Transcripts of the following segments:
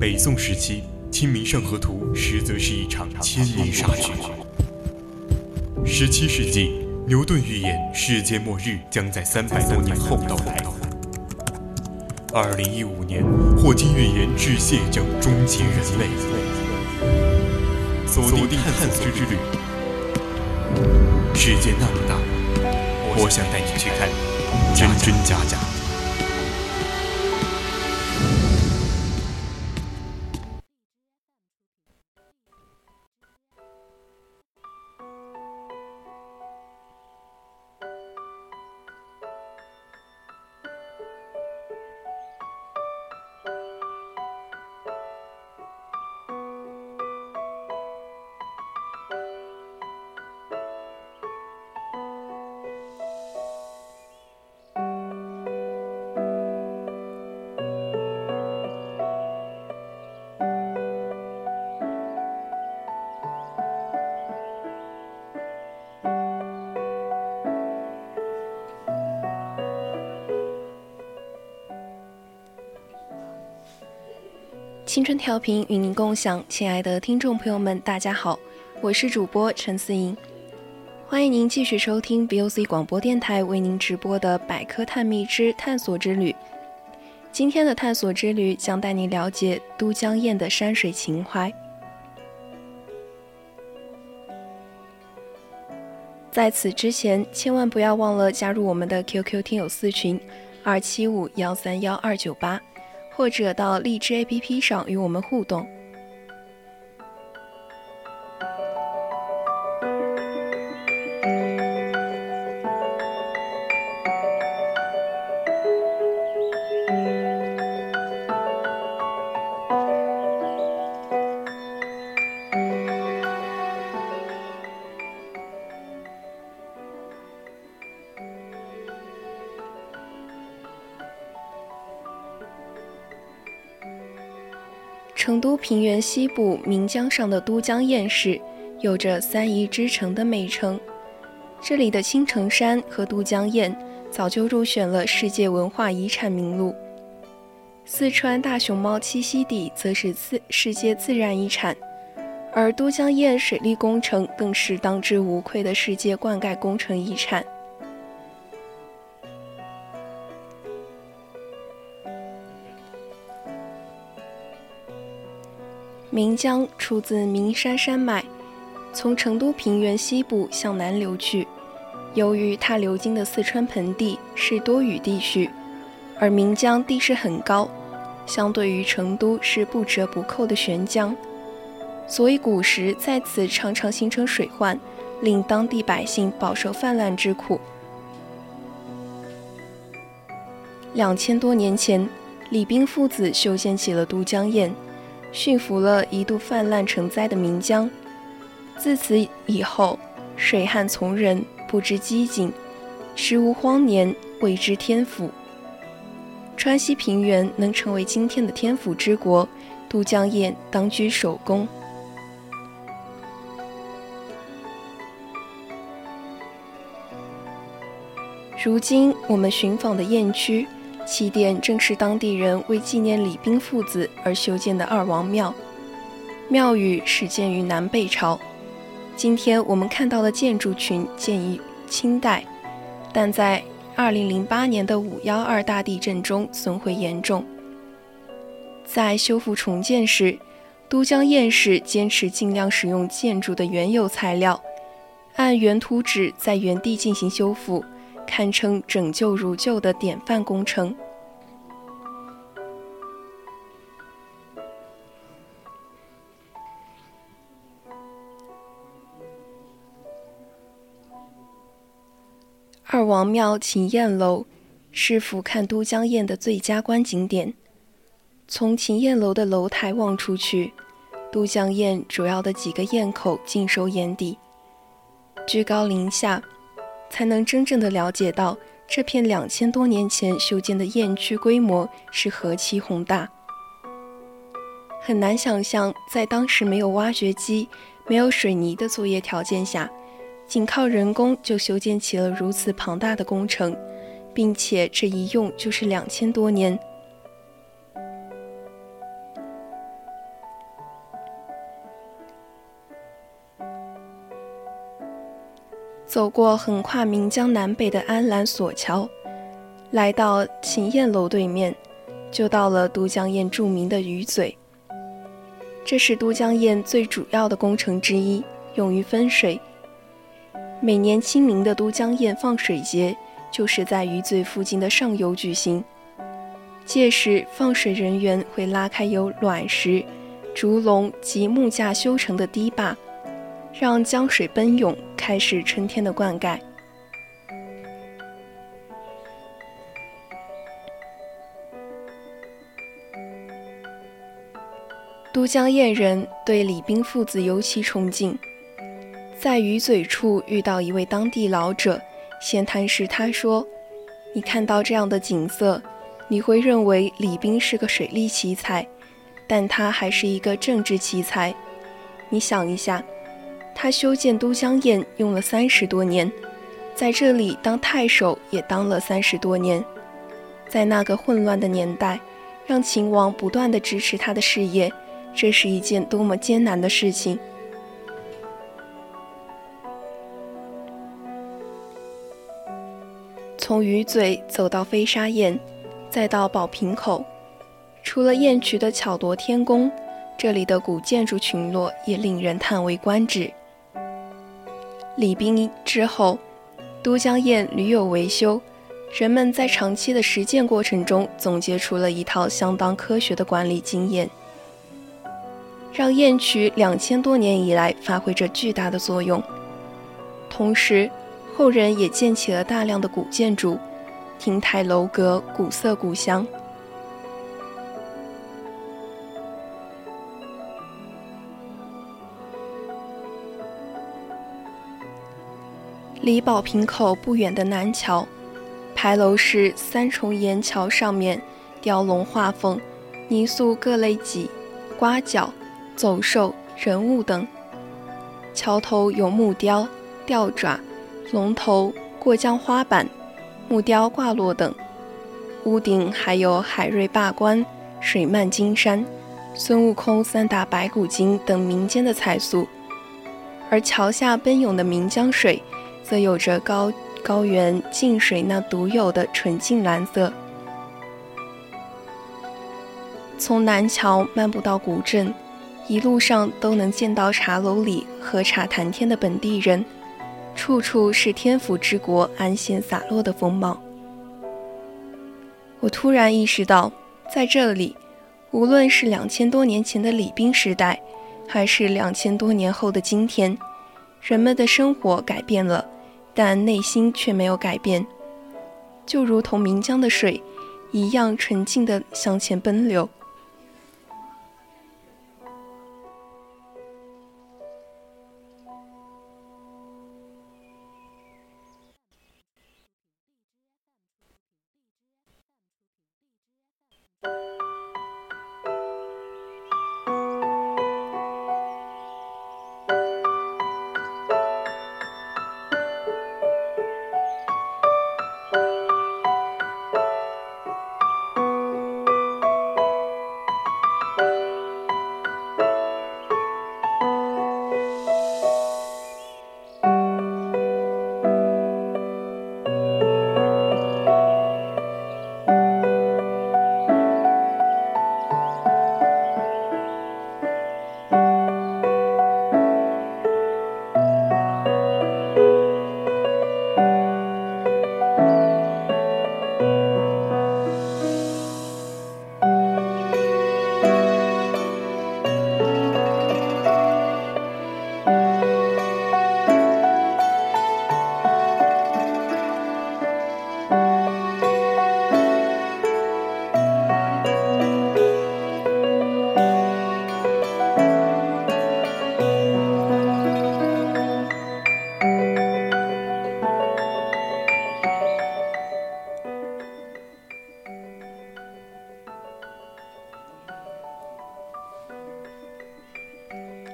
北宋时期，《清明上河图》实则是一场千年杀局。17世纪，牛顿预言世界末日将在300多年后到来。2015年，霍金预言致谢将终结人类。锁定探索之旅，世界那么大，我想带你去看真真假假。青春调频与您共享，亲爱的听众朋友们，大家好，我是主播陈思莹，欢迎您继续收听 BOC 广播电台为您直播的《百科探秘之探索之旅》。今天的探索之旅将带您了解都江堰的山水情怀。在此之前，千万不要忘了加入我们的 QQ 听友四群275131298。或者到荔枝 APP 上与我们互动。成都平原西部岷江上的都江堰市有着三遗之城的美称，这里的青城山和都江堰早就入选了世界文化遗产名录。四川大熊猫栖息地则是世界自然遗产，而都江堰水利工程更是当之无愧的世界灌溉工程遗产。岷江出自岷山山脉，从成都平原西部向南流去。由于它流经的四川盆地是多雨地区，而岷江地势很高，相对于成都是不折不扣的悬江，所以古时在此常常形成水患，令当地百姓饱受泛滥之苦。2000多年前，李冰父子修建起了都江堰，驯服了一度泛滥成灾的岷江，自此以后，水旱从人，不知饥馑，时无荒年，谓之天府。川西平原能成为今天的天府之国，都江堰当居首功。如今我们寻访的堰区起点正是当地人为纪念李冰父子而修建的二王庙，庙宇始建于南北朝。今天我们看到的建筑群建于清代，但在2008年的512大地震中损毁严重。在修复重建时，都江堰市坚持尽量使用建筑的原有材料，按原图纸在原地进行修复，堪称拯救如旧的典范工程。二王庙秦堰楼是俯瞰都江堰的最佳观景点。从秦堰楼的楼台望出去，都江堰主要的几个堰口尽收眼底，居高临下，才能真正的了解到这片2000多年前修建的堰区规模是何其宏大。很难想象，在当时没有挖掘机、没有水泥的作业条件下，仅靠人工就修建起了如此庞大的工程，并且这一用就是2000多年。走过横跨岷江南北的安澜索桥，来到秦堰楼对面，就到了都江堰著名的鱼嘴。这是都江堰最主要的工程之一，用于分水。每年清明的都江堰放水节就是在鱼嘴附近的上游举行，届时放水人员会拉开由卵石、竹笼及木架修成的堤坝，让江水奔涌，开始春天的灌溉。都江堰人对李冰父子尤其崇敬，在鱼嘴处遇到一位当地老者，闲谈时他说：“你看到这样的景色，你会认为李冰是个水利奇才，但他还是一个政治奇才。你想一下，他修建都江堰用了30多年，在这里当太守也当了30多年。在那个混乱的年代，让秦王不断地支持他的事业，这是一件多么艰难的事情。”从鱼嘴走到飞沙堰，再到宝瓶口，除了堰渠的巧夺天工，这里的古建筑群落也令人叹为观止。李冰之后，都江堰屡有维修，人们在长期的实践过程中总结出了一套相当科学的管理经验，让堰渠2000多年以来发挥着巨大的作用。同时，后人也建起了大量的古建筑，亭台楼阁，古色古香。离宝瓶口不远的南桥，牌楼是三重檐桥上面雕龙画凤，泥塑各类戟、瓜角、走兽、人物等。桥头有木雕、吊爪、龙头、过江花板、木雕挂落等，屋顶还有海瑞罢官、水漫金山、孙悟空三打白骨精等民间的彩塑，而桥下奔涌的岷江水，则有着高原静水那独有的纯净蓝色。从南桥漫步到古镇，一路上都能见到茶楼里喝茶谈天的本地人。处处是天府之国安闲洒落的风貌。我突然意识到，在这里，无论是2000多年前的李冰时代，还是2000多年后的今天，人们的生活改变了，但内心却没有改变，就如同岷江的水一样纯净地向前奔流。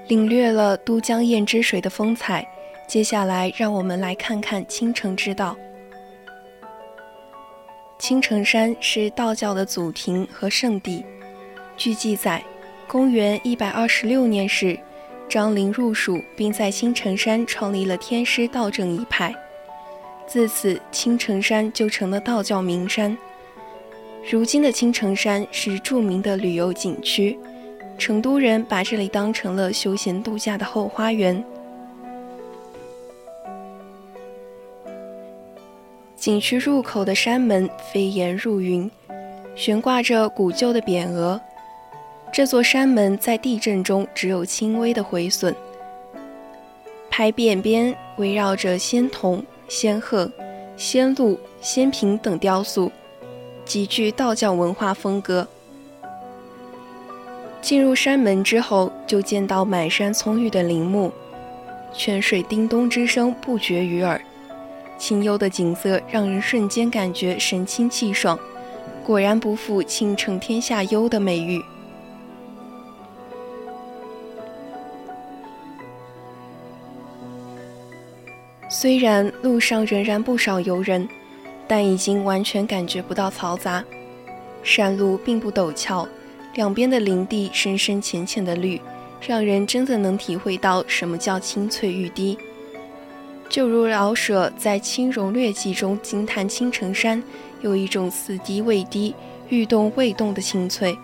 领略了都江堰之水的风采，接下来让我们来看看青城之道。青城山是道教的祖庭和圣地。据记载，公元126年时，张陵入蜀，并在青城山创立了天师道正一派。自此，青城山就成了道教名山。如今的青城山是著名的旅游景区，成都人把这里当成了休闲度假的后花园。景区入口的山门飞檐入云，悬挂着古旧的匾额。这座山门在地震中只有轻微的毁损。牌匾边围绕着仙童、仙鹤、仙鹿、仙瓶等雕塑，极具道教文化风格。进入山门之后，就见到满山葱郁的林木，泉水叮咚之声不绝于耳。清幽的景色让人瞬间感觉神清气爽，果然不负倾城天下幽的美誉。虽然路上仍然不少游人，但已经完全感觉不到嘈杂。山路并不陡峭，两边的林地深深浅浅的绿，让人真的能体会到什么叫青翠欲滴。就如老舍在《青龙略记》中惊叹青城山有一种似滴未滴、欲动未动的清脆。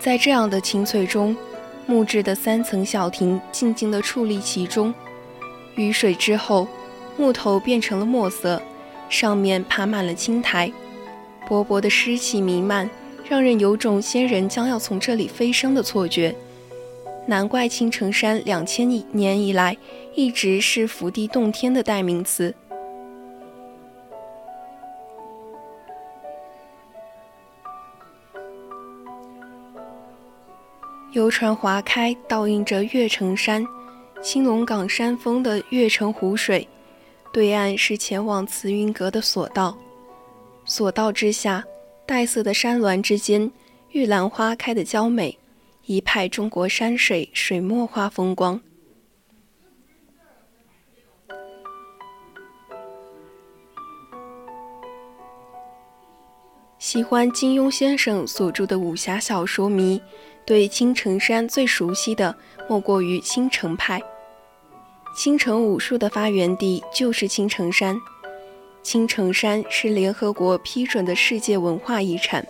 在这样的清脆中，木质的三层小亭静静地矗立其中，雨水之后，木头变成了墨色，上面爬满了青苔，薄薄的湿气弥漫，让人有种仙人将要从这里飞升的错觉。难怪青城山2000年以来一直是福地洞天的代名词。游船划开，倒映着越城山、青龙岗山峰的越城湖水，对岸是前往慈云阁的索道。索道之下，黛色的山峦之间，玉兰花开得娇美，一派中国山水水墨画风光。喜欢金庸先生所著的武侠小说迷，对青城山最熟悉的莫过于青城派。青城武术的发源地就是青城山，青城山是联合国批准的世界文化遗产。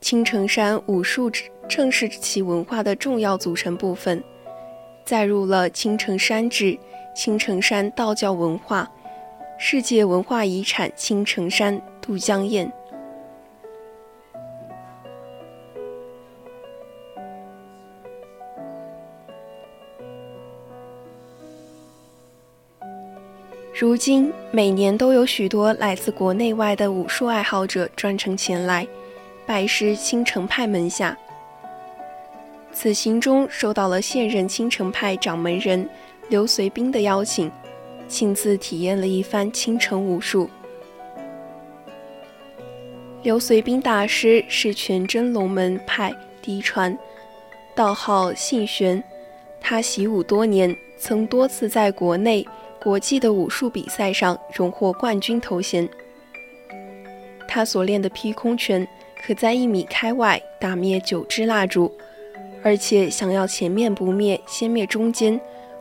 青城山武术正是其文化的重要组成部分，载入了青城山志、青城山道教文化、世界文化遗产青城山、都江堰。如今每年都有许多来自国内外的武术爱好者专程前来拜师青城派门下。此行中受到了现任青城派掌门人刘随斌的邀请，亲自体验了一番青城武术。刘随斌大师是全真龙门派嫡传，道号信玄，他习武多年，曾多次在国内国际的武术比赛上荣获冠军头衔。他所练的劈空拳可在1米开外打灭9支蜡烛，而且想要前面不灭先灭中间，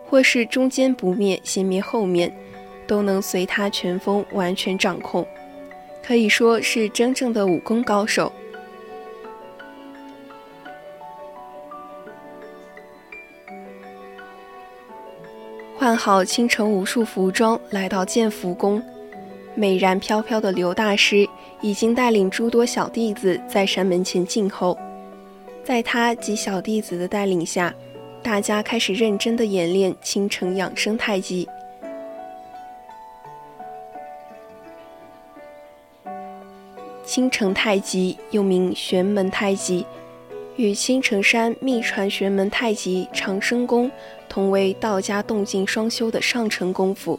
或是中间不灭先灭后面，都能随他拳风完全掌控，可以说是真正的武功高手。穿好青城武术服装，来到建福宫，美然飘飘的刘大师已经带领诸多小弟子在山门前静候。在他及小弟子的带领下，大家开始认真地演练青城养生太极。青城太极又名玄门太极，与青城山秘传玄门太极长生功同为道家动静双修的上乘功夫，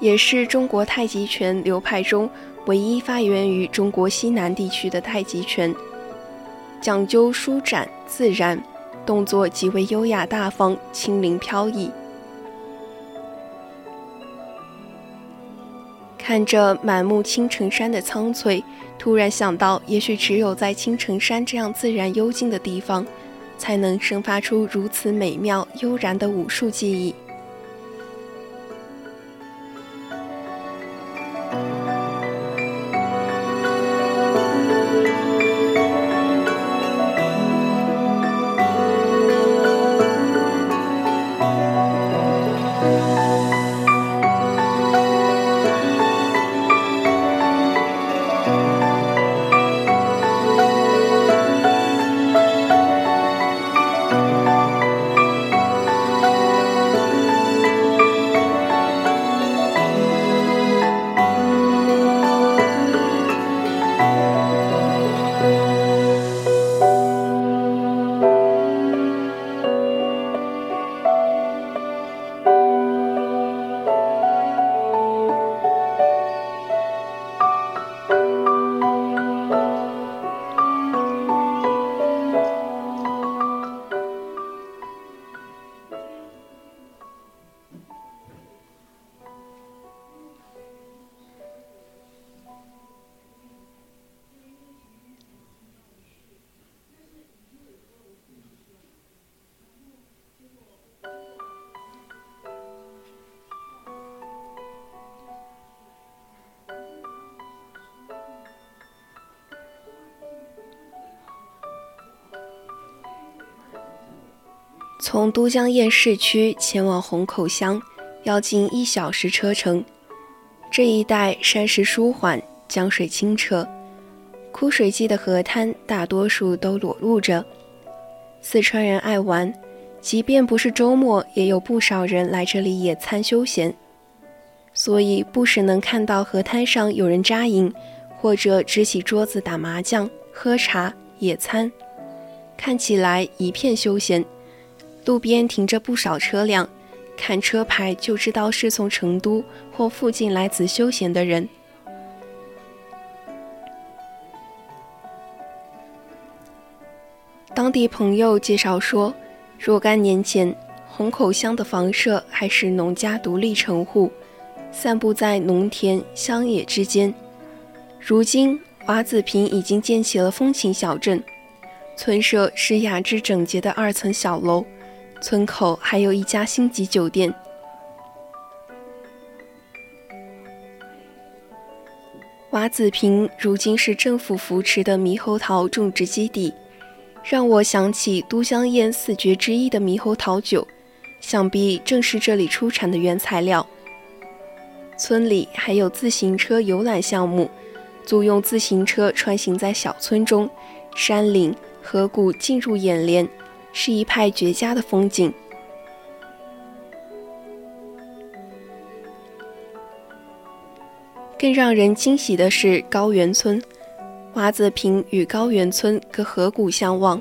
也是中国太极拳流派中唯一发源于中国西南地区的太极拳，讲究舒展自然，动作极为优雅大方，轻灵飘逸。看着满目青城山的苍翠，突然想到，也许只有在青城山这样自然幽静的地方，才能生发出如此美妙悠然的武术技艺。从都江堰市区前往虹口乡要近1小时车程。这一带山势舒缓，江水清澈，枯水季的河滩大多数都裸露着。四川人爱玩，即便不是周末，也有不少人来这里野餐休闲，所以不时能看到河滩上有人扎营，或者支起桌子打麻将、喝茶、野餐，看起来一片休闲。路边停着不少车辆，看车牌就知道是从成都或附近来此休闲的人。当地朋友介绍说，若干年前，虹口乡的房舍还是农家独立成户，散布在农田乡野之间。如今，瓦子坪已经建起了风情小镇，村舍是雅致整洁的2层小楼。村口还有一家星级酒店。瓦子坪如今是政府扶持的猕猴桃种植基地，让我想起都江堰4绝之一的猕猴桃酒，想必正是这里出产的原材料。村里还有自行车游览项目，租用自行车穿行在小村中，山岭、河谷尽入眼帘，是一派绝佳的风景。更让人惊喜的是高原村，瓦子坪与高原村隔河谷相望。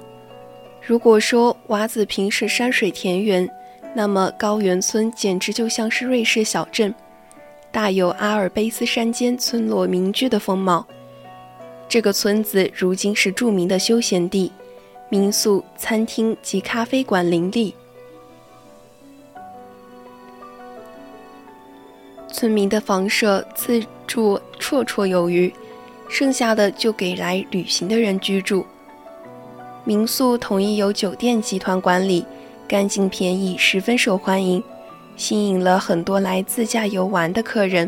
如果说瓦子坪是山水田园，那么高原村简直就像是瑞士小镇，大有阿尔卑斯山间村落民居的风貌。这个村子如今是著名的休闲地，民宿、餐厅及咖啡馆林立，村民的房舍自住绰绰有余，剩下的就给来旅行的人居住。民宿统一由酒店集团管理，干净便宜，十分受欢迎，吸引了很多来自驾游玩的客人。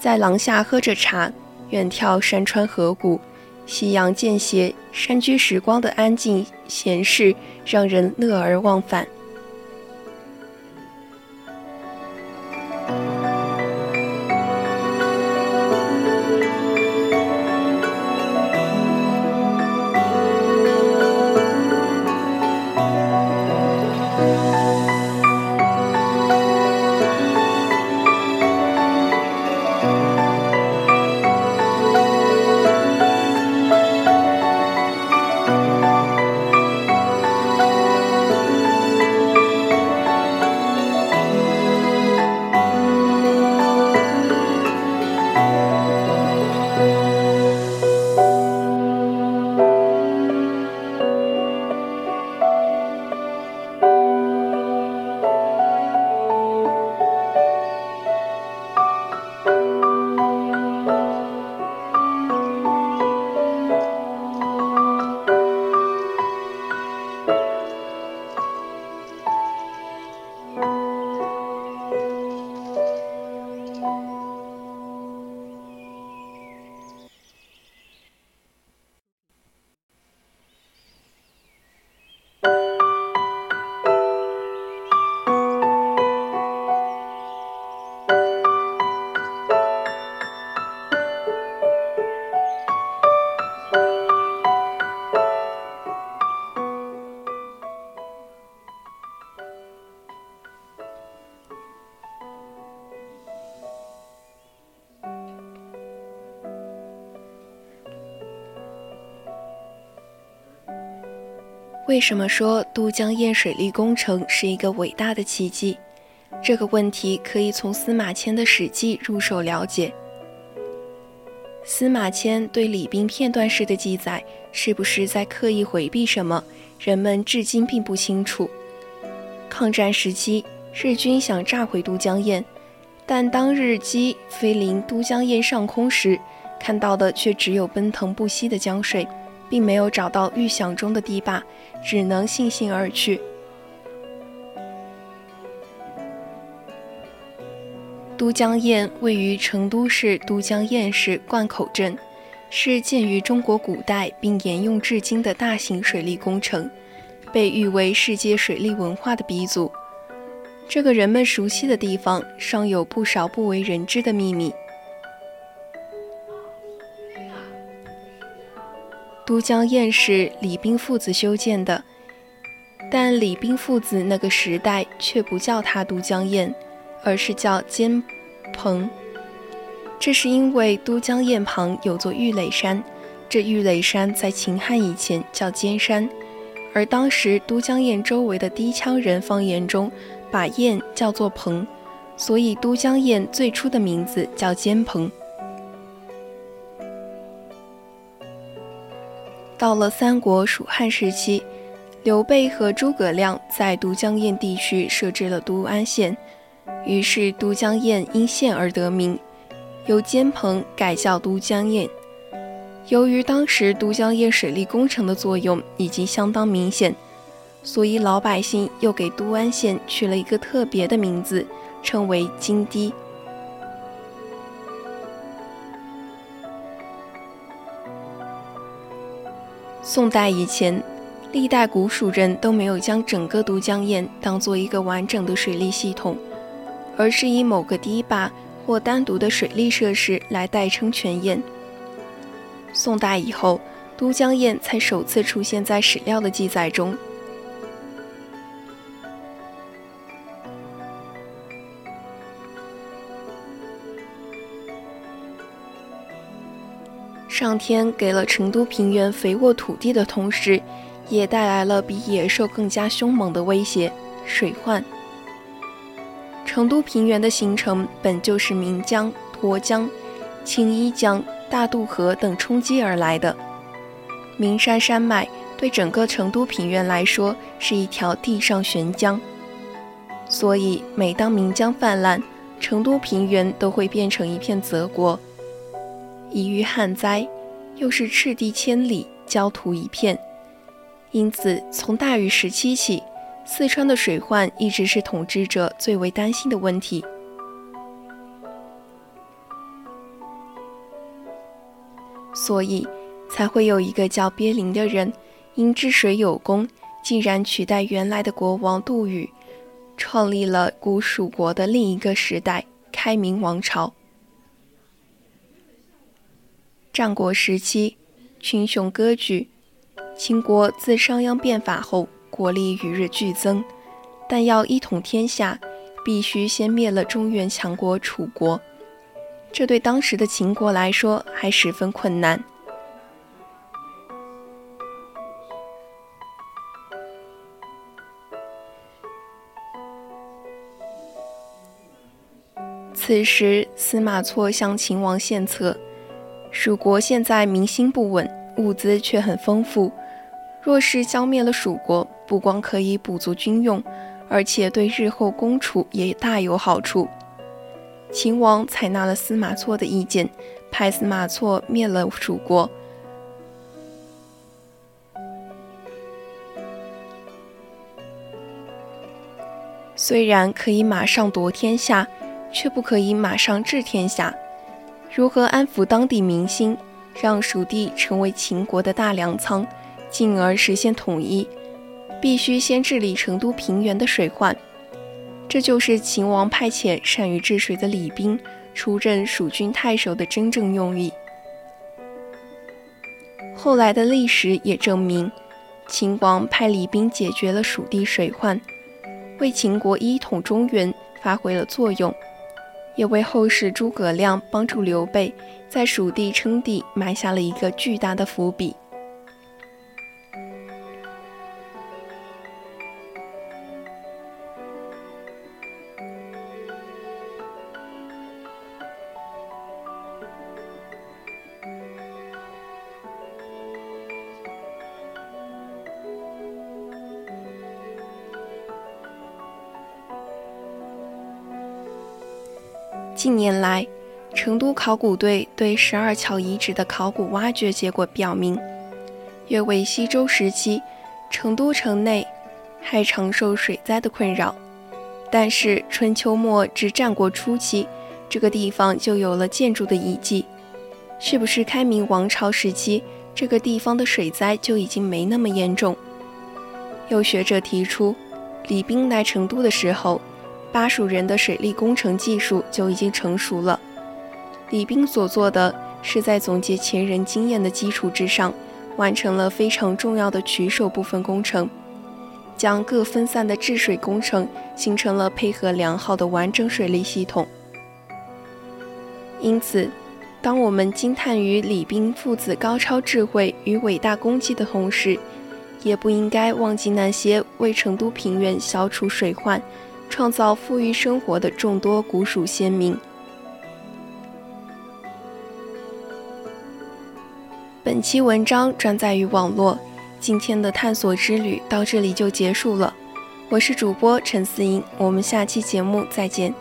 在廊下喝着茶，远眺山川河谷，夕阳渐斜，山居时光的安静闲适让人乐而忘返。为什么说都江堰水利工程是一个伟大的奇迹？这个问题可以从司马迁的《史记》入手了解。司马迁对李冰片段式的记载，是不是在刻意回避什么？人们至今并不清楚。抗战时期，日军想炸毁都江堰，但当日机飞临都江堰上空时，看到的却只有奔腾不息的江水，并没有找到预想中的堤坝，只能悻悻而去。都江堰位于成都市都江堰市灌口镇，是建于中国古代并沿用至今的大型水利工程，被誉为世界水利文化的鼻祖。这个人们熟悉的地方，尚有不少不为人知的秘密。都江堰是李冰父子修建的，但李冰父子那个时代却不叫它都江堰，而是叫尖棚。这是因为都江堰旁有座玉垒山，这玉垒山在秦汉以前叫尖山，而当时都江堰周围的低羌人方言中把堰叫做棚，所以都江堰最初的名字叫尖棚。到了三国蜀汉时期，刘备和诸葛亮在都江堰地区设置了都安县，于是都江堰因县而得名，由尖棚改叫都江堰。由于当时都江堰水利工程的作用已经相当明显，所以老百姓又给都安县取了一个特别的名字，称为金堤。宋代以前，历代古蜀人都没有将整个都江堰当作一个完整的水利系统，而是以某个堤坝或单独的水利设施来代称全堰。宋代以后，都江堰才首次出现在史料的记载中。上天给了成都平原肥沃土地的同时，也带来了比野兽更加凶猛的威胁——水患。成都平原的形成本就是岷江、沱江、青衣江、大渡河等冲击而来的。岷山山脉对整个成都平原来说是一条地上悬江，所以每当岷江泛滥，成都平原都会变成一片泽国。一遇旱灾，又是赤地千里，焦土一片。因此，从大禹时期起，四川的水患一直是统治者最为担心的问题。所以，才会有一个叫鳖灵的人，因治水有功，竟然取代原来的国王杜宇，创立了古蜀国的另一个时代——开明王朝。战国时期，群雄割据。秦国自商鞅变法后，国力与日俱增，但要一统天下，必须先灭了中原强国楚国。这对当时的秦国来说还十分困难。此时，司马错向秦王献策。蜀国现在民心不稳，物资却很丰富，若是消灭了蜀国，不光可以补足军用，而且对日后攻楚也大有好处。秦王采纳了司马错的意见，派司马错灭了蜀国。虽然可以马上夺天下，却不可以马上治天下。如何安抚当地民心，让蜀地成为秦国的大粮仓，进而实现统一，必须先治理成都平原的水患。这就是秦王派遣善于治水的李冰出任蜀郡太守的真正用意。后来的历史也证明，秦王派李冰解决了蜀地水患，为秦国一统中原发挥了作用，也为后世诸葛亮帮助刘备在蜀地称帝埋下了一个巨大的伏笔。近年来，成都考古队对12桥遗址的考古挖掘结果表明，约为西周时期，成都城内还常受水灾的困扰。但是春秋末至战国初期，这个地方就有了建筑的遗迹。是不是开明王朝时期，这个地方的水灾就已经没那么严重？有学者提出，李冰来成都的时候，巴蜀人的水利工程技术就已经成熟了。李冰所做的是在总结前人经验的基础之上，完成了非常重要的取水部分工程，将各分散的治水工程形成了配合良好的完整水利系统。因此，当我们惊叹于李冰父子高超智慧与伟大功绩的同时，也不应该忘记那些为成都平原消除水患、创造富裕生活的众多古蜀先民。本期文章转载于网络，今天的探索之旅到这里就结束了。我是主播陈思莹，我们下期节目再见。